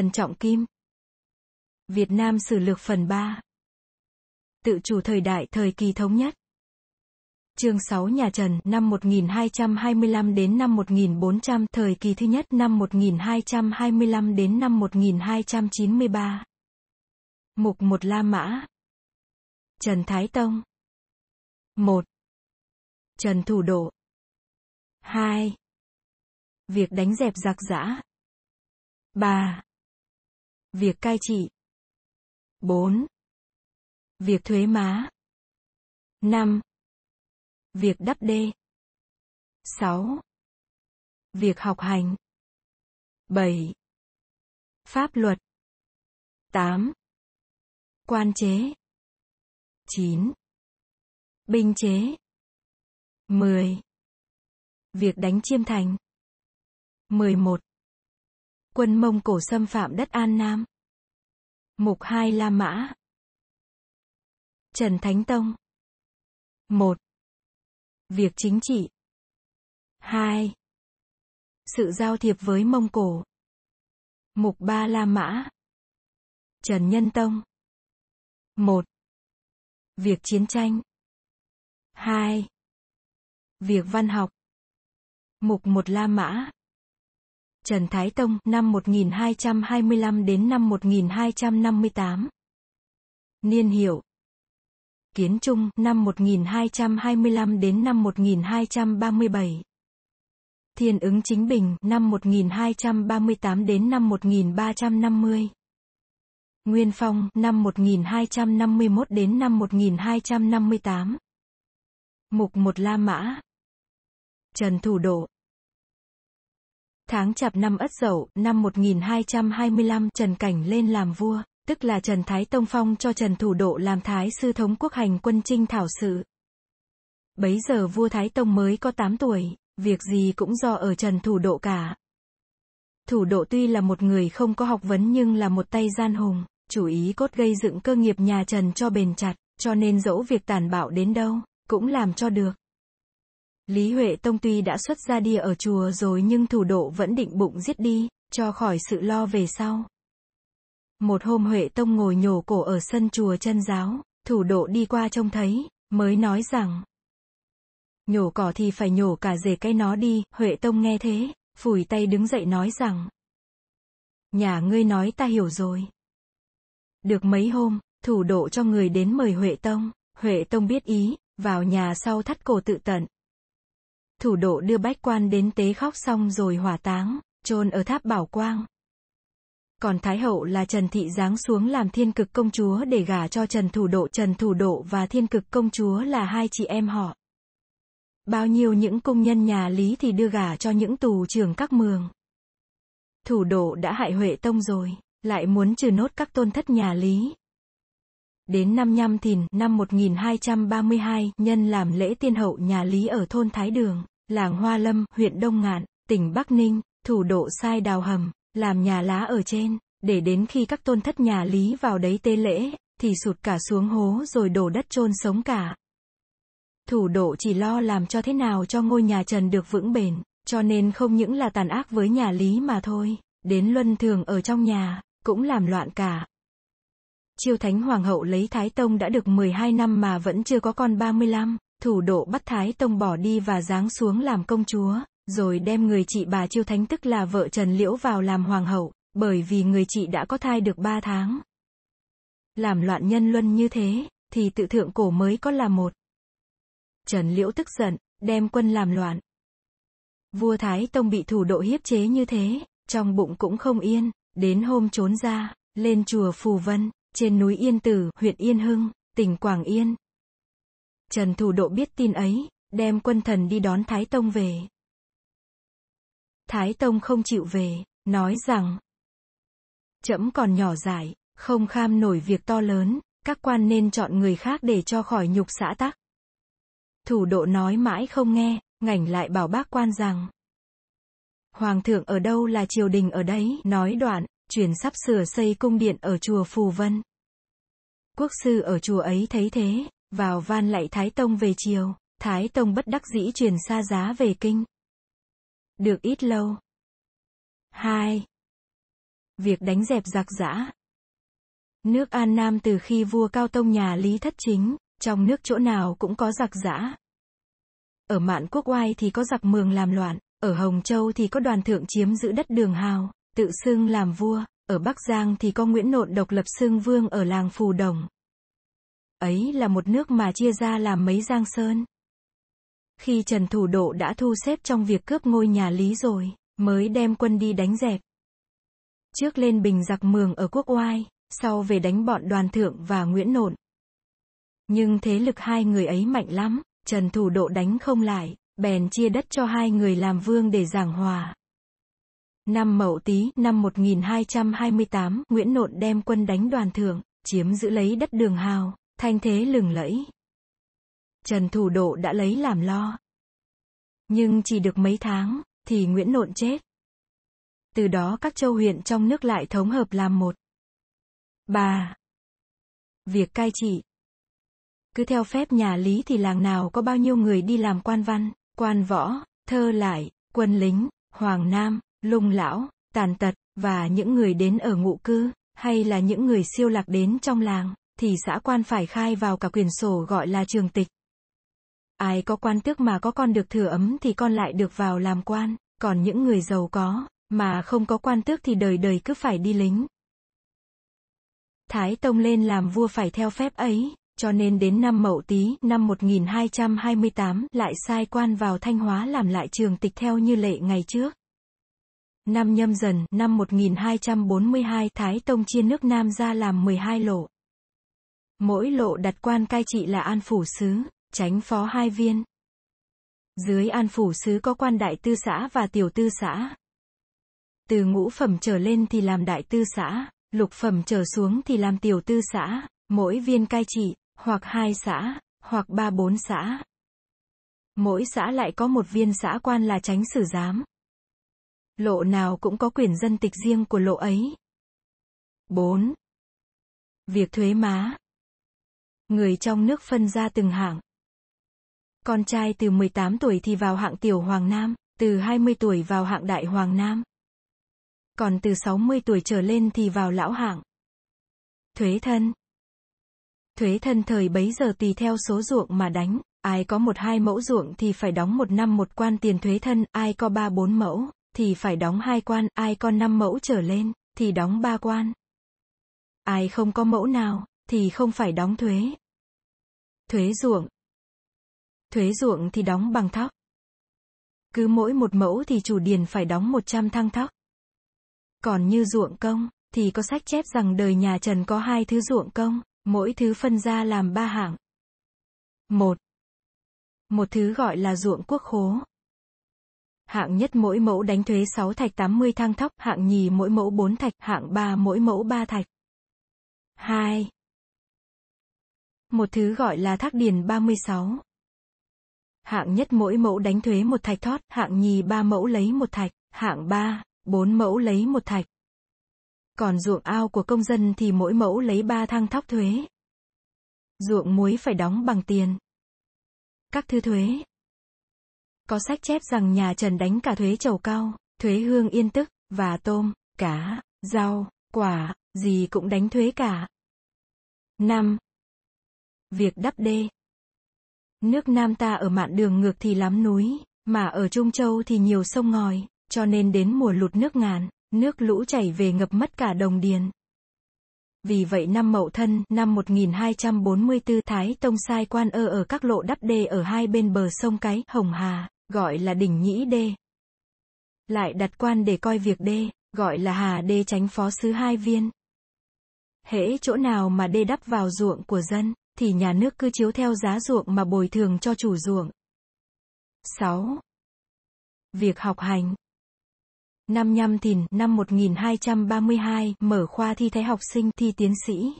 Trần Trọng Kim. Việt Nam Sử Lược phần 3. Tự chủ thời đại thời kỳ thống nhất. Chương 6 Nhà Trần, năm 1225 đến năm 1400, thời kỳ thứ nhất, năm 1225 đến năm 1293. Mục 1 La Mã. Trần Thái Tông. 1. Trần Thủ Độ. 2. Việc đánh dẹp giặc giã. 3. Việc cai trị. 4. Việc thuế má. 5. Việc đắp đê. 6. Việc học hành. 7. Pháp luật. 8. Quan chế. 9. Binh chế. 10. Việc đánh Chiêm Thành. 11. Quân Mông Cổ xâm phạm đất An Nam. Mục 2 La Mã. Trần Thánh Tông. 1. Việc chính trị. 2. Sự giao thiệp với Mông Cổ. Mục 3 La Mã. Trần Nhân Tông. 1. Việc chiến tranh. 2. Việc văn học. Mục 1 La Mã. Trần Thái Tông, năm 1225 đến năm 1258. Niên hiệu. Kiến Trung, năm 1225 đến năm 1237. Thiên Ứng Chính Bình, năm 1238 đến năm 1350. Nguyên Phong, năm 1251 đến năm 1258. Mục 1 La Mã. Trần Thủ Độ. Tháng Chạp năm Ất Dậu, năm 1225, Trần Cảnh lên làm vua, tức là Trần Thái Tông phong cho Trần Thủ Độ làm Thái Sư Thống Quốc hành quân chinh thảo sự. Bấy giờ vua Thái Tông mới có 8 tuổi, việc gì cũng do ở Trần Thủ Độ cả. Thủ Độ tuy là một người không có học vấn nhưng là một tay gian hùng, chủ ý cốt gây dựng cơ nghiệp nhà Trần cho bền chặt, cho nên dẫu việc tàn bạo đến đâu, cũng làm cho được. Lý Huệ Tông tuy đã xuất gia đi ở chùa rồi nhưng Thủ Độ vẫn định bụng giết đi, cho khỏi sự lo về sau. Một hôm Huệ Tông ngồi nhổ cổ ở sân chùa Chân Giáo, Thủ Độ đi qua trông thấy, mới nói rằng: nhổ cỏ thì phải nhổ cả rễ cây nó đi. Huệ Tông nghe thế, phủi tay đứng dậy nói rằng: nhà ngươi nói ta hiểu rồi. Được mấy hôm, Thủ Độ cho người đến mời Huệ Tông. Huệ Tông biết ý, vào nhà sau thắt cổ tự tận. Thủ Độ đưa bách quan đến tế khóc xong rồi hỏa táng, chôn ở tháp Bảo Quang. Còn Thái Hậu là Trần Thị Giáng xuống làm Thiên Cực Công Chúa để gả cho Trần Thủ Độ. Trần Thủ Độ và Thiên Cực Công Chúa là hai chị em họ. Bao nhiêu những công nhân nhà Lý thì đưa gả cho những tù trưởng các mường. Thủ Độ đã hại Huệ Tông rồi, lại muốn trừ nốt các tôn thất nhà Lý. Đến năm Nhâm Thìn, năm 1232, nhân làm lễ tiên hậu nhà Lý ở thôn Thái Đường, làng Hoa Lâm, huyện Đông Ngạn, tỉnh Bắc Ninh, Thủ Độ sai đào hầm, làm nhà lá ở trên, để đến khi các tôn thất nhà Lý vào đấy tế lễ, thì sụt cả xuống hố rồi đổ đất chôn sống cả. Thủ Độ chỉ lo làm cho thế nào cho ngôi nhà Trần được vững bền, cho nên không những là tàn ác với nhà Lý mà thôi, đến luân thường ở trong nhà, cũng làm loạn cả. Chiêu Thánh Hoàng hậu lấy Thái Tông đã được 12 năm mà vẫn chưa có con. 35, Thủ Độ bắt Thái Tông bỏ đi và giáng xuống làm công chúa, rồi đem người chị bà Chiêu Thánh tức là vợ Trần Liễu vào làm hoàng hậu, bởi vì người chị đã có thai được 3 tháng. Làm loạn nhân luân như thế, thì tự thượng cổ mới có là một. Trần Liễu tức giận, đem quân làm loạn. Vua Thái Tông bị Thủ Độ hiếp chế như thế, trong bụng cũng không yên, đến hôm trốn ra, lên chùa Phù Vân, trên núi Yên Tử, huyện Yên Hưng, tỉnh Quảng Yên. Trần Thủ Độ biết tin ấy, đem quân thần đi đón Thái Tông về. Thái Tông không chịu về, nói rằng: trẫm còn nhỏ dại, không kham nổi việc to lớn, các quan nên chọn người khác để cho khỏi nhục xã tắc. Thủ Độ nói mãi không nghe, ngảnh lại bảo bác quan rằng: hoàng thượng ở đâu là triều đình ở đấy. Nói đoạn, chuyển sắp sửa xây cung điện ở chùa Phù Vân. Quốc sư ở chùa ấy thấy thế, vào van lạy Thái Tông về triều. Thái Tông bất đắc dĩ truyền xa giá về kinh. Được ít lâu, 2 việc đánh dẹp giặc giã. Nước An Nam từ khi vua Cao Tông nhà Lý thất chính, trong nước chỗ nào cũng có giặc giã. Ở Mạn Quốc Oai thì có giặc Mường làm loạn, ở Hồng Châu thì có Đoàn Thượng chiếm giữ đất Đường Hào, tự xưng làm vua, ở Bắc Giang thì có Nguyễn Nộn độc lập xưng vương ở làng Phù Đồng. Ấy là một nước mà chia ra làm mấy giang sơn. Khi Trần Thủ Độ đã thu xếp trong việc cướp ngôi nhà Lý rồi, mới đem quân đi đánh dẹp. Trước lên bình giặc Mường ở Quốc Oai, sau về đánh bọn Đoàn Thượng và Nguyễn Nộn. Nhưng thế lực hai người ấy mạnh lắm, Trần Thủ Độ đánh không lại, bèn chia đất cho hai người làm vương để giảng hòa. Năm Mậu Tý, năm 1228, Nguyễn Nộn đem quân đánh Đoàn Thượng, chiếm giữ lấy đất Đường Hào, thanh thế lừng lẫy. Trần Thủ Độ đã lấy làm lo. Nhưng chỉ được mấy tháng, thì Nguyễn Nộn chết. Từ đó các châu huyện trong nước lại thống hợp làm một. Việc cai trị. Cứ theo phép nhà Lý thì làng nào có bao nhiêu người đi làm quan văn, quan võ, thơ lại, quân lính, hoàng nam, lung lão, tàn tật, và những người đến ở ngụ cư, hay là những người siêu lạc đến trong làng, thì xã quan phải khai vào cả quyển sổ gọi là trường tịch. Ai có quan tước mà có con được thừa ấm thì con lại được vào làm quan, còn những người giàu có, mà không có quan tước thì đời đời cứ phải đi lính. Thái Tông lên làm vua phải theo phép ấy, cho nên đến năm Mậu Tý, năm 1228 lại sai quan vào Thanh Hóa làm lại trường tịch theo như lệ ngày trước. Năm Nhâm Dần, năm 1242 Thái Tông chia nước Nam ra làm 12 lộ. Mỗi lộ đặt quan cai trị là An Phủ Sứ, Chánh Phó Hai Viên. Dưới An Phủ Sứ có quan Đại Tư Xã và Tiểu Tư Xã. Từ ngũ phẩm trở lên thì làm Đại Tư Xã, lục phẩm trở xuống thì làm Tiểu Tư Xã, mỗi viên cai trị, hoặc 2 xã, hoặc 3-4 xã. Mỗi xã lại có một viên xã quan là Chánh Sử Giám. Lộ nào cũng có quyển dân tịch riêng của lộ ấy. 4. Việc thuế má. Người trong nước phân ra từng hạng. Con trai từ 18 tuổi thì vào hạng Tiểu Hoàng Nam, từ 20 tuổi vào hạng Đại Hoàng Nam. Còn từ 60 tuổi trở lên thì vào lão hạng. Thuế thân. Thuế thân thời bấy giờ tùy theo số ruộng mà đánh, ai có 1-2 mẫu ruộng thì phải đóng 1 năm 1 quan tiền thuế thân, ai có 3-4 mẫu, thì phải đóng 2 quan, ai có 5 mẫu trở lên, thì đóng 3 quan. Ai không có mẫu nào, thì không phải đóng thuế. Thuế ruộng. Thuế ruộng thì đóng bằng thóc. Cứ mỗi 1 mẫu thì chủ điền phải đóng 100 thăng thóc. Còn như ruộng công, thì có sách chép rằng đời nhà Trần có 2 thứ ruộng công, mỗi thứ phân ra làm 3 hạng. 1. Một thứ gọi là ruộng quốc khố. Hạng nhất mỗi mẫu đánh thuế 6 thạch 80 thang thóc, hạng nhì mỗi mẫu 4 thạch, hạng 3 mỗi mẫu 3 thạch. 2. Một thứ gọi là thác điền 36. Hạng nhất mỗi mẫu đánh thuế 1 thạch thót, hạng nhì 3 mẫu lấy 1 thạch, hạng 3, 4 mẫu lấy 1 thạch. Còn ruộng ao của công dân thì mỗi mẫu lấy 3 thang thóc thuế. Ruộng muối phải đóng bằng tiền. Các thứ thuế. Có sách chép rằng nhà Trần đánh cả thuế trầu cau, thuế hương yên tức, và tôm, cá, rau, quả, gì cũng đánh thuế cả. 5. Việc đắp đê. Nước Nam ta ở mạn đường ngược thì lắm núi, mà ở Trung Châu thì nhiều sông ngòi, cho nên đến mùa lụt nước ngàn, nước lũ chảy về ngập mất cả đồng điền. Vì vậy năm Mậu Thân, năm 1244 Thái Tông sai quan ở các lộ đắp đê ở hai bên bờ sông Cái, Hồng Hà, gọi là Đỉnh Nhĩ Đê. Lại đặt quan để coi việc đê, gọi là Hà Đê Chánh Phó Sứ Hai Viên. Hễ chỗ nào mà đê đắp vào ruộng của dân, thì nhà nước cứ chiếu theo giá ruộng mà bồi thường cho chủ ruộng. 6. Việc học hành. Năm Nhâm Thìn, năm 1232, mở khoa thi thái học sinh, thi tiến sĩ.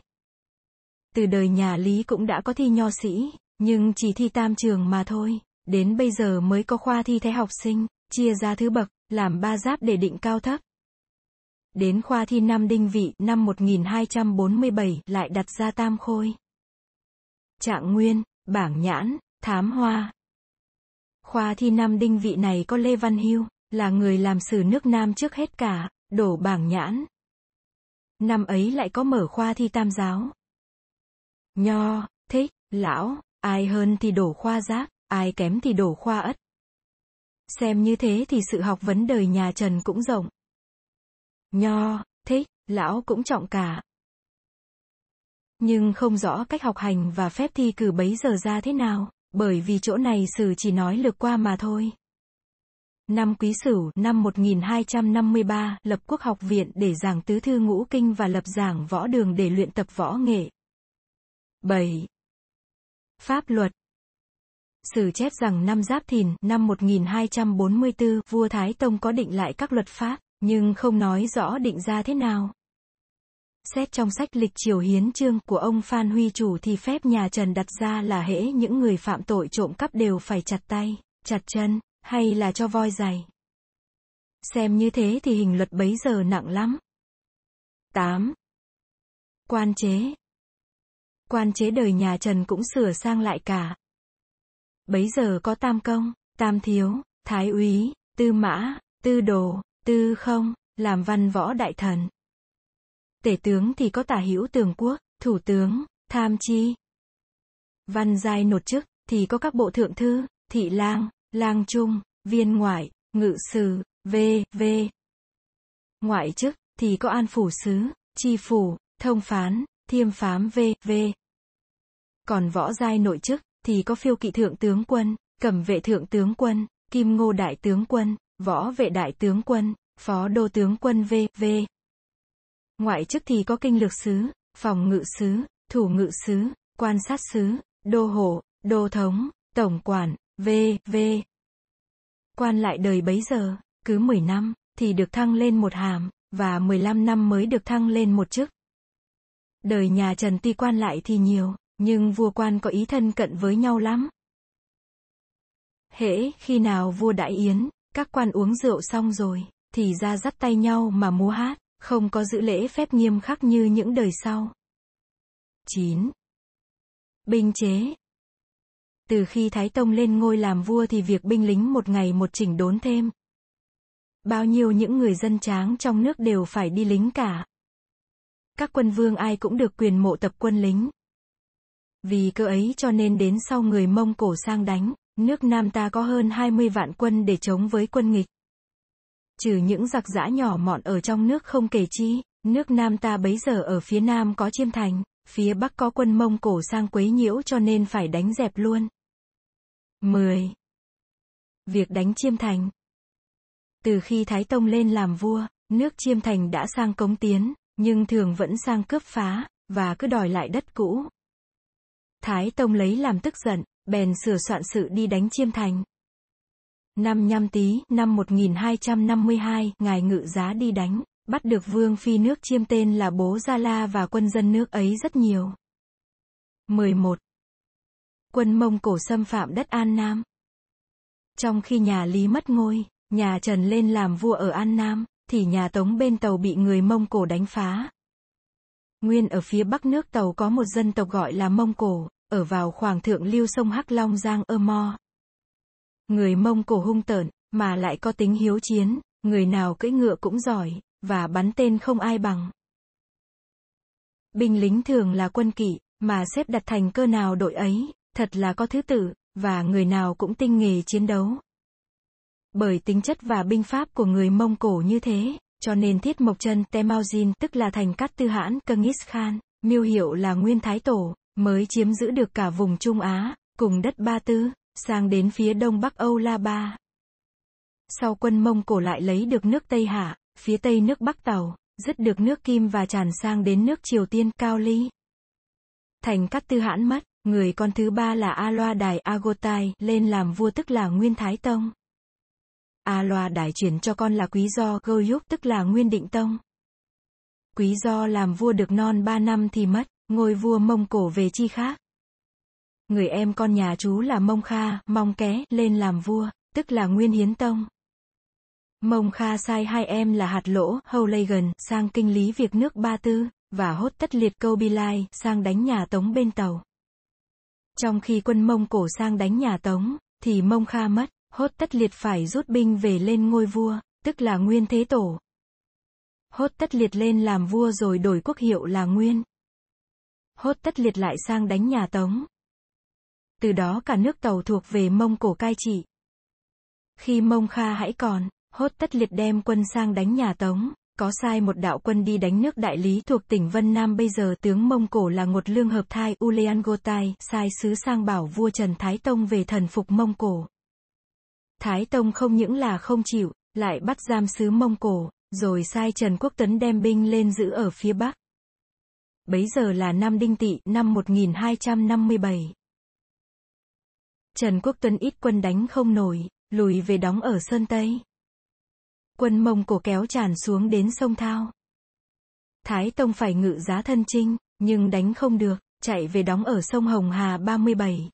Từ đời nhà Lý cũng đã có thi nho sĩ, nhưng chỉ thi tam trường mà thôi, đến bây giờ mới có khoa thi thái học sinh, chia ra thứ bậc, làm 3 giáp để định cao thấp. Đến khoa thi năm Đinh Vị, năm 1247, lại đặt ra tam khôi. Trạng Nguyên, Bảng Nhãn, Thám Hoa. Khoa thi năm Đinh Vị này có Lê Văn Hưu, là người làm sử nước Nam trước hết cả, đổ Bảng Nhãn. Năm ấy lại có mở khoa thi tam giáo. Nho, thích, lão, ai hơn thì đổ khoa giác, ai kém thì đổ khoa ất. Xem như thế thì sự học vấn đời nhà Trần cũng rộng. Nho, thích, lão cũng trọng cả. Nhưng không rõ cách học hành và phép thi cử bấy giờ ra thế nào, bởi vì chỗ này sử chỉ nói lược qua mà thôi. Năm Quý Sửu, năm 1253, lập Quốc học viện để giảng tứ thư ngũ kinh và lập giảng võ đường để luyện tập võ nghệ. 7. Pháp luật. Sử chép rằng năm Giáp Thìn, năm 1244, vua Thái Tông có định lại các luật pháp, nhưng không nói rõ định ra thế nào. Xét trong sách Lịch Triều Hiến Chương của ông Phan Huy Chủ thì phép nhà Trần đặt ra là hễ những người phạm tội trộm cắp đều phải chặt tay, chặt chân, hay là cho voi giày. Xem như thế thì hình luật bấy giờ nặng lắm. 8. Quan chế. Quan chế đời nhà Trần cũng sửa sang lại cả. Bấy giờ có tam công, tam thiếu, thái úy, tư mã, tư đồ, tư không, làm văn võ đại thần. Tể tướng thì có tả hữu tường quốc, thủ tướng, tham chi. Văn giai nột chức thì có các bộ thượng thư, thị lang, lang trung, viên ngoại, ngự sử, v.v. Ngoại chức thì có an phủ sứ, tri phủ, thông phán, thiêm phám v.v. Còn võ giai nội chức thì có phiêu kỵ thượng tướng quân, cẩm vệ thượng tướng quân, kim ngô đại tướng quân, võ vệ đại tướng quân, phó đô tướng quân v.v. Ngoại chức thì có kinh lược sứ, phòng ngự sứ, thủ ngự sứ, quan sát sứ, đô hộ, đô thống, tổng quản, v.v. Quan lại đời bấy giờ, cứ 10 năm, thì được thăng lên một hàm, và 15 năm mới được thăng lên một chức. Đời nhà Trần tuy quan lại thì nhiều, nhưng vua quan có ý thân cận với nhau lắm. Hễ khi nào vua đãi yến, các quan uống rượu xong rồi, thì ra dắt tay nhau mà múa hát, không có giữ lễ phép nghiêm khắc như những đời sau. 9. Binh chế. Từ khi Thái Tông lên ngôi làm vua thì việc binh lính một ngày một chỉnh đốn thêm. Bao nhiêu những người dân tráng trong nước đều phải đi lính cả. Các quân vương ai cũng được quyền mộ tập quân lính. Vì cơ ấy cho nên đến sau người Mông Cổ sang đánh, nước Nam ta có hơn 20 vạn quân để chống với quân nghịch. Trừ những giặc giã nhỏ mọn ở trong nước không kể chi, nước Nam ta bấy giờ ở phía Nam có Chiêm Thành, phía Bắc có quân Mông Cổ sang quấy nhiễu cho nên phải đánh dẹp luôn. 10. Việc đánh Chiêm Thành. Từ khi Thái Tông lên làm vua, nước Chiêm Thành đã sang cống tiến, nhưng thường vẫn sang cướp phá, và cứ đòi lại đất cũ. Thái Tông lấy làm tức giận, bèn sửa soạn sự đi đánh Chiêm Thành. Năm Nhâm Tý, năm 1252, ngài ngự giá đi đánh, bắt được vương phi nước Chiêm tên là Bố Gia La và quân dân nước ấy rất nhiều. 11. Quân Mông Cổ xâm phạm đất An Nam. Trong khi nhà Lý mất ngôi, nhà Trần lên làm vua ở An Nam, thì nhà Tống bên Tàu bị người Mông Cổ đánh phá. Nguyên ở phía bắc nước Tàu có một dân tộc gọi là Mông Cổ, ở vào khoảng thượng lưu sông Hắc Long Giang Ơ Mo. Người Mông Cổ hung tợn, mà lại có tính hiếu chiến, người nào cưỡi ngựa cũng giỏi, và bắn tên không ai bằng. Binh lính thường là quân kỵ, mà xếp đặt thành cơ nào đội ấy, thật là có thứ tự, và người nào cũng tinh nghề chiến đấu. Bởi tính chất và binh pháp của người Mông Cổ như thế, cho nên Thiết Mộc Chân Temüjin, tức là thành Cát Tư Hãn Genghis Khan, miêu hiệu là Nguyên Thái Tổ, mới chiếm giữ được cả vùng Trung Á, cùng đất Ba Tư, sang đến phía đông bắc Âu La Ba. Sau quân Mông Cổ lại lấy được nước Tây Hạ, phía tây nước Bắc Tàu, dứt được nước Kim và tràn sang đến nước Triều Tiên Cao Ly. Thành Cát Tư Hãn mất, người con thứ ba là A Loa Đài Ögedei lên làm vua tức là Nguyên Thái Tông. A Loa Đài chuyển cho con là Quý Do Güyük tức là Nguyên Định Tông. Quý Do làm vua được non 3 năm thì mất, ngôi vua Mông Cổ về chi khác. Người em con nhà chú là Mông Kha, Möngke lên làm vua, tức là Nguyên Hiến Tông. Mông Kha sai hai em là Hạt Lỗ, Houlaygan sang kinh lý việc nước Ba Tư, và Hốt Tất Liệt Kublai sang đánh nhà Tống bên Tàu. Trong khi quân Mông Cổ sang đánh nhà Tống, thì Mông Kha mất, Hốt Tất Liệt phải rút binh về lên ngôi vua, tức là Nguyên Thế Tổ. Hốt Tất Liệt lên làm vua rồi đổi quốc hiệu là Nguyên. Hốt Tất Liệt lại sang đánh nhà Tống. Từ đó cả nước Tàu thuộc về Mông Cổ cai trị. Khi Mông Kha hãy còn, Hốt Tất Liệt đem quân sang đánh nhà Tống, có sai một đạo quân đi đánh nước Đại Lý thuộc tỉnh Vân Nam bây giờ tướng Mông Cổ là Ngột Lương Hợp Thai Uriyangkhadai, sai sứ sang bảo vua Trần Thái Tông về thần phục Mông Cổ. Thái Tông không những là không chịu, lại bắt giam sứ Mông Cổ, rồi sai Trần Quốc Tuấn đem binh lên giữ ở phía Bắc. Bấy giờ là năm Đinh Tỵ, năm 1257. Trần Quốc Tuấn ít quân đánh không nổi, lùi về đóng ở Sơn Tây. Quân Mông Cổ kéo tràn xuống đến sông Thao. Thái Tông phải ngự giá thân chinh, nhưng đánh không được, chạy về đóng ở sông Hồng Hà 37.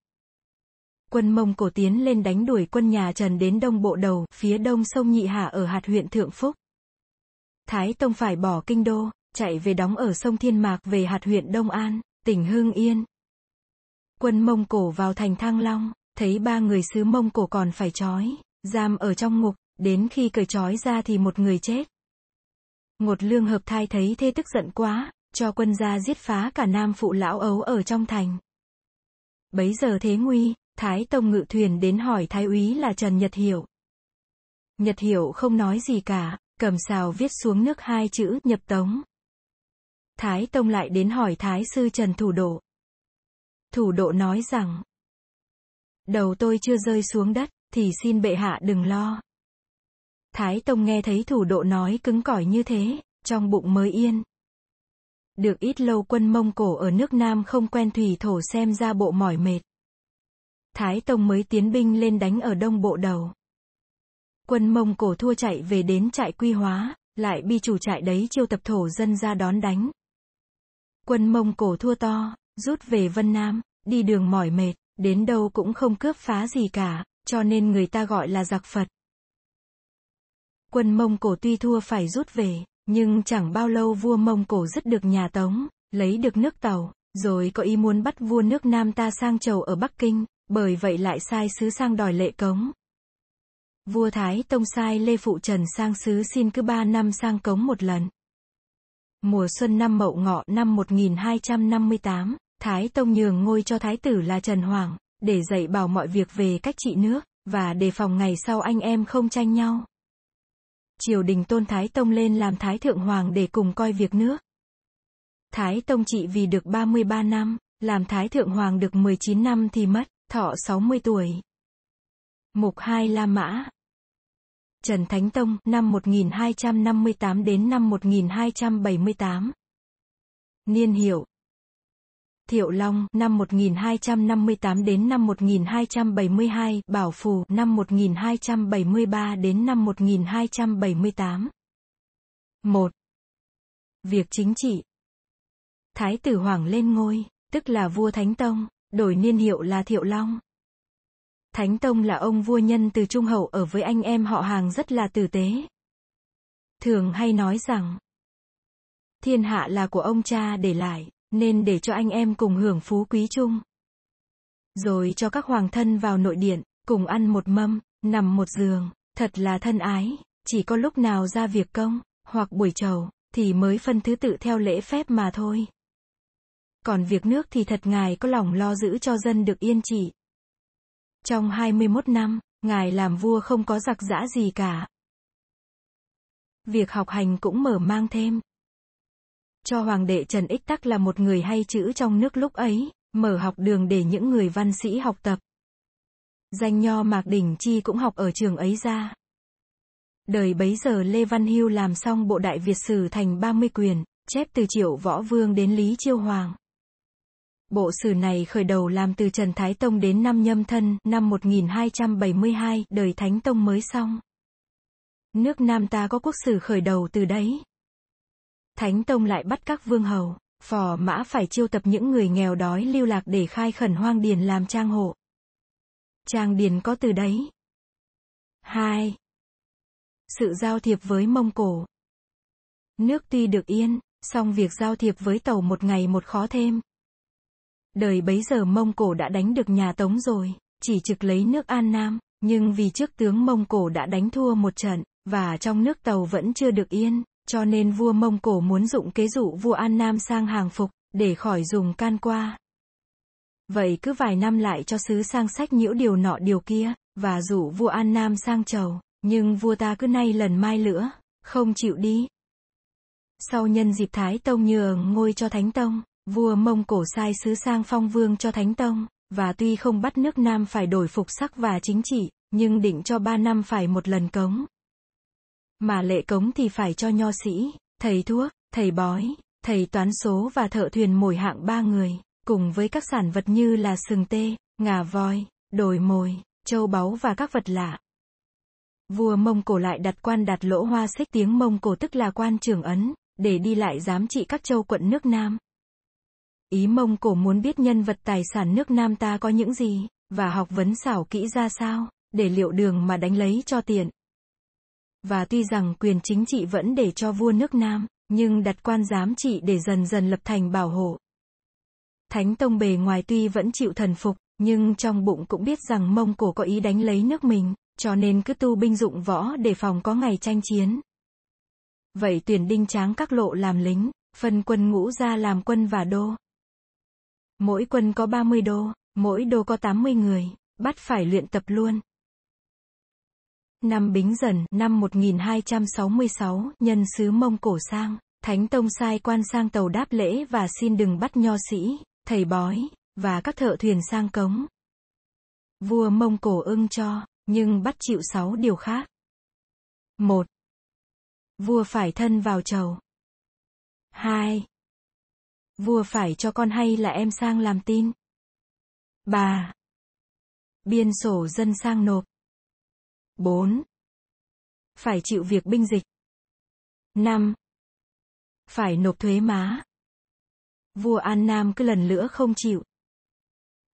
Quân Mông Cổ tiến lên đánh đuổi quân nhà Trần đến Đông Bộ Đầu, phía đông sông Nhị Hà ở hạt huyện Thượng Phúc. Thái Tông phải bỏ kinh đô, chạy về đóng ở sông Thiên Mạc về hạt huyện Đông An, tỉnh Hưng Yên. Quân Mông Cổ vào thành Thăng Long, thấy ba người sứ Mông Cổ còn phải trói, giam ở trong ngục, đến khi cởi trói ra thì một người chết. Ngột Lương Hợp Thai thấy thế tức giận quá, cho quân ra giết phá cả Nam Phụ Lão Ấu ở trong thành. Bấy giờ thế nguy, Thái Tông ngự thuyền đến hỏi Thái úy là Trần Nhật Hiểu. Nhật Hiểu không nói gì cả, cầm sào viết xuống nước hai chữ nhập Tống. Thái Tông lại đến hỏi Thái sư Trần Thủ Độ. Thủ Độ nói rằng, đầu tôi chưa rơi xuống đất, thì xin bệ hạ đừng lo. Thái Tông nghe thấy Thủ Độ nói cứng cỏi như thế, trong bụng mới yên. Được ít lâu quân Mông Cổ ở nước Nam không quen thủy thổ xem ra bộ mỏi mệt. Thái Tông mới tiến binh lên đánh ở Đông Bộ Đầu. Quân Mông Cổ thua chạy về đến trại Quy Hóa, lại bị chủ trại đấy chiêu tập thổ dân ra đón đánh. Quân Mông Cổ thua to, rút về Vân Nam, đi đường mỏi mệt, đến đâu cũng không cướp phá gì cả, cho nên người ta gọi là giặc Phật. Quân Mông Cổ tuy thua phải rút về, nhưng chẳng bao lâu vua Mông Cổ dứt được nhà Tống, lấy được nước Tàu, rồi có ý muốn bắt vua nước Nam ta sang chầu ở Bắc Kinh, bởi vậy lại sai sứ sang đòi Lệ Cống. Vua Thái Tông sai Lê Phụ Trần sang sứ xin cứ 3 năm sang Cống một lần. Mùa xuân năm Mậu Ngọ năm 1258, Thái Tông nhường ngôi cho Thái tử là Trần Hoàng, để dạy bảo mọi việc về cách trị nước, và đề phòng ngày sau anh em không tranh nhau. Triều đình tôn Thái Tông lên làm Thái Thượng Hoàng để cùng coi việc nước. Thái Tông trị vì được 33 năm, làm Thái Thượng Hoàng được 19 năm thì mất, thọ 60 tuổi. Mục 2 La Mã. Trần Thánh Tông, năm 1258 đến năm 1278. Niên hiệu Thiệu Long, năm 1258 đến năm 1272, Bảo Phù, năm 1273 đến năm 1278. 1. Việc chính trị. Thái tử Hoàng lên ngôi, tức là vua Thánh Tông, đổi niên hiệu là Thiệu Long. Thánh Tông là ông vua nhân từ trung hậu ở với anh em họ hàng rất là tử tế. Thường hay nói rằng, thiên hạ là của ông cha để lại, nên để cho anh em cùng hưởng phú quý chung. Rồi cho các hoàng thân vào nội điện, cùng ăn một mâm, nằm một giường, thật là thân ái, chỉ có lúc nào ra việc công, hoặc buổi trầu, thì mới phân thứ tự theo lễ phép mà thôi. Còn việc nước thì thật ngài có lòng lo giữ cho dân được yên trị. Trong 21 năm, ngài làm vua không có giặc giã gì cả. Việc học hành cũng mở mang thêm. Cho hoàng đệ Trần Ích Tắc là một người hay chữ trong nước lúc ấy, mở học đường để những người văn sĩ học tập. Danh nho Mạc Đình Chi cũng học ở trường ấy ra. Đời bấy giờ Lê Văn Hưu làm xong bộ Đại Việt Sử thành 30 quyển, chép từ Triệu Võ Vương đến Lý Chiêu Hoàng. Bộ sử này khởi đầu làm từ Trần Thái Tông đến năm Nhâm Thân, năm 1272, đời Thánh Tông mới xong. Nước Nam ta có quốc sử khởi đầu từ đấy. Thánh Tông lại bắt các vương hầu, phò mã phải chiêu tập những người nghèo đói lưu lạc để khai khẩn hoang điền làm trang hộ. Trang điền có từ đấy. 2. Sự giao thiệp với Mông Cổ. Nước tuy được yên, song việc giao thiệp với Tàu một ngày một khó thêm. Đời bấy giờ Mông Cổ đã đánh được nhà Tống rồi, chỉ trực lấy nước An Nam, nhưng vì trước tướng Mông Cổ đã đánh thua một trận, và trong nước Tàu vẫn chưa được yên, Cho nên vua Mông Cổ muốn dụng kế dụ vua An Nam sang hàng phục, để khỏi dùng can qua. Vậy cứ vài năm lại cho sứ sang sách nhiễu điều nọ điều kia, và dụ vua An Nam sang chầu, nhưng vua ta cứ nay lần mai lnữa, không chịu đi. Sau nhân dịp Thái Tông nhường ngôi cho Thánh Tông, vua Mông Cổ sai sứ sang phong vương cho Thánh Tông, và tuy không bắt nước Nam phải đổi phục sắc và chính trị, nhưng định cho 3 năm phải một lần cống. Mà lệ cống thì phải cho nho sĩ, thầy thuốc, thầy bói, thầy toán số và thợ thuyền mồi hạng 3 người, cùng với các sản vật như là sừng tê, ngà voi, đồi mồi, châu báu và các vật lạ. Vua Mông Cổ lại đặt quan Đạt Lỗ Hoa Xích, tiếng Mông Cổ tức là quan Trường Ấn, để đi lại giám trị các châu quận nước Nam. Ý Mông Cổ muốn biết nhân vật tài sản nước Nam ta có những gì, và học vấn xảo kỹ ra sao, để liệu đường mà đánh lấy cho tiện. Và tuy rằng quyền chính trị vẫn để cho vua nước Nam, nhưng đặt quan giám trị để dần dần lập thành bảo hộ. Thánh Tông bề ngoài tuy vẫn chịu thần phục, nhưng trong bụng cũng biết rằng Mông Cổ có ý đánh lấy nước mình, cho nên cứ tu binh dụng võ để phòng có ngày tranh chiến. Vậy tuyển đinh tráng các lộ làm lính, phân quân ngũ ra làm quân và đô. Mỗi quân có 30 đô, mỗi đô có 80 người, bắt phải luyện tập luôn. Năm Bính Dần, năm 1266, nhân sứ Mông Cổ sang, Thánh Tông sai quan sang tàu đáp lễ và xin đừng bắt nho sĩ, thầy bói, và các thợ thuyền sang cống. Vua Mông Cổ ưng cho, nhưng bắt chịu 6 điều khác. 1. Vua phải thân vào chầu. 2. Vua phải cho con hay là em sang làm tin. 3. Biên sổ dân sang nộp. 4. Phải chịu việc binh dịch. 5. Phải nộp thuế má. Vua An Nam cứ lần lữa không chịu.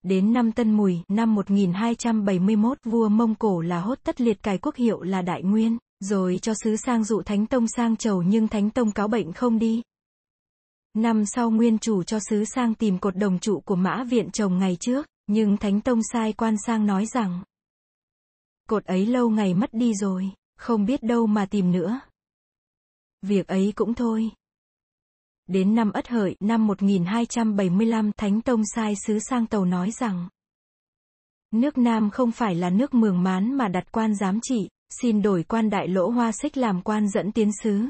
Đến năm Tân Mùi, năm 1271, vua Mông Cổ là Hốt Tất liệt cài quốc hiệu là Đại Nguyên, rồi cho sứ sang dụ Thánh Tông sang chầu, nhưng Thánh Tông cáo bệnh không đi. Năm sau Nguyên Chủ cho sứ sang tìm cột đồng trụ của Mã Viện chồng ngày trước, nhưng Thánh Tông sai quan sang nói rằng cột ấy lâu ngày mất đi rồi, không biết đâu mà tìm nữa. Việc ấy cũng thôi. Đến năm Ất Hợi, năm 1275, Thánh Tông sai sứ sang tàu nói rằng nước Nam không phải là nước Mường Mán mà đặt quan giám trị, xin đổi quan Đại Lỗ Hoa Xích làm quan dẫn tiến sứ.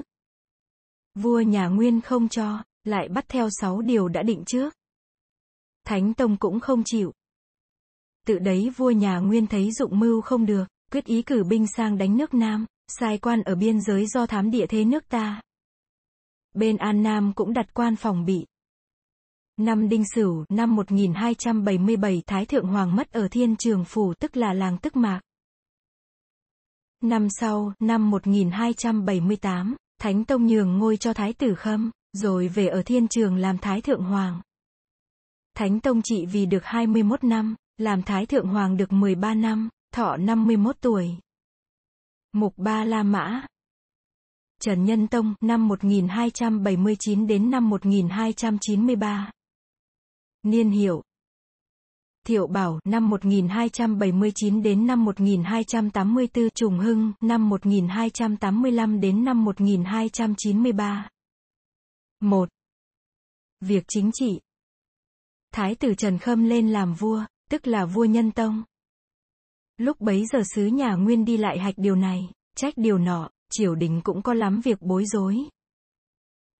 Vua nhà Nguyên không cho, lại bắt theo 6 điều đã định trước. Thánh Tông cũng không chịu. Tự đấy vua nhà Nguyên thấy dụng mưu không được, quyết ý cử binh sang đánh nước Nam, sai quan ở biên giới do thám địa thế nước ta. Bên An Nam cũng đặt quan phòng bị. Năm Đinh Sửu, năm 1277, Thái Thượng Hoàng mất ở Thiên Trường Phủ tức là làng Tức Mạc. Năm sau, năm 1278, Thánh Tông nhường ngôi cho Thái tử Khâm, rồi về ở Thiên Trường làm Thái Thượng Hoàng. Thánh Tông trị vì được 21 năm, làm Thái Thượng Hoàng được 13 năm, thọ 51 tuổi. Mục 3 La Mã. Trần Nhân Tông, năm 1279 đến năm 1293. Niên hiệu Thiệu Bảo, năm 1279 đến năm 1284. Trùng Hưng, năm 1285 đến năm 1293. 1. Việc chính trị. Thái tử Trần Khâm lên làm vua, tức là vua Nhân Tông. Lúc bấy giờ sứ nhà Nguyên đi lại hạch điều này, trách điều nọ, triều đình cũng có lắm việc bối rối.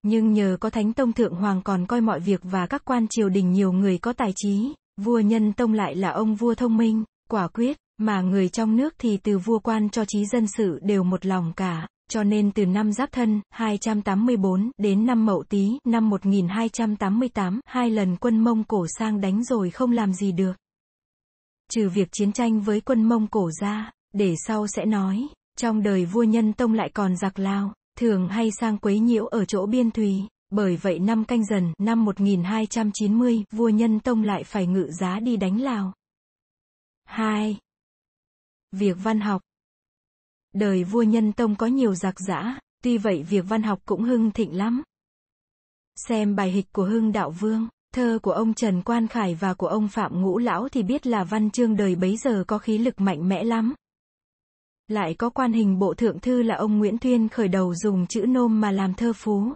Nhưng nhờ có Thánh Tông Thượng Hoàng còn coi mọi việc và các quan triều đình nhiều người có tài trí, vua Nhân Tông lại là ông vua thông minh, quả quyết, mà người trong nước thì từ vua quan cho chí dân sự đều một lòng cả, cho nên từ năm Giáp Thân, 284, đến năm Mậu Tý, năm 1288, 2 lần quân Mông Cổ sang đánh rồi không làm gì được. Trừ việc chiến tranh với quân Mông Cổ ra, để sau sẽ nói. Trong đời vua Nhân Tông lại còn giặc Lao, thường hay sang quấy nhiễu ở chỗ biên thùy, bởi vậy năm Canh Dần, năm 1290, vua Nhân Tông lại phải ngự giá đi đánh Lào. 2. Việc văn học. Đời vua Nhân Tông có nhiều giặc giã, tuy vậy việc văn học cũng hưng thịnh lắm. Xem bài hịch của Hưng Đạo Vương, thơ của ông Trần Quan Khải và của ông Phạm Ngũ Lão thì biết là văn chương đời bấy giờ có khí lực mạnh mẽ lắm. Lại có quan hình bộ thượng thư là ông Nguyễn Thuyên khởi đầu dùng chữ nôm mà làm thơ phú.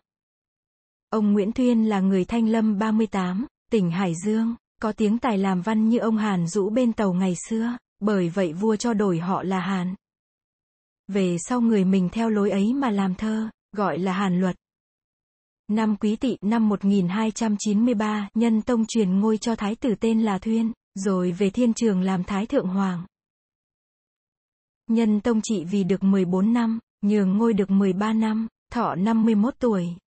Ông Nguyễn Thuyên là người Thanh Lâm 38, tỉnh Hải Dương, có tiếng tài làm văn như ông Hàn Dũ bên Tàu ngày xưa, bởi vậy vua cho đổi họ là Hàn. Về sau người mình theo lối ấy mà làm thơ, gọi là Hàn Luật. Năm Quý Tỵ năm 1293, Nhân Tông truyền ngôi cho thái tử tên là Thuyên, rồi về Thiên Trường làm Thái Thượng Hoàng. Nhân Tông trị vì được 14 năm, nhường ngôi được 13 năm, thọ 51 tuổi.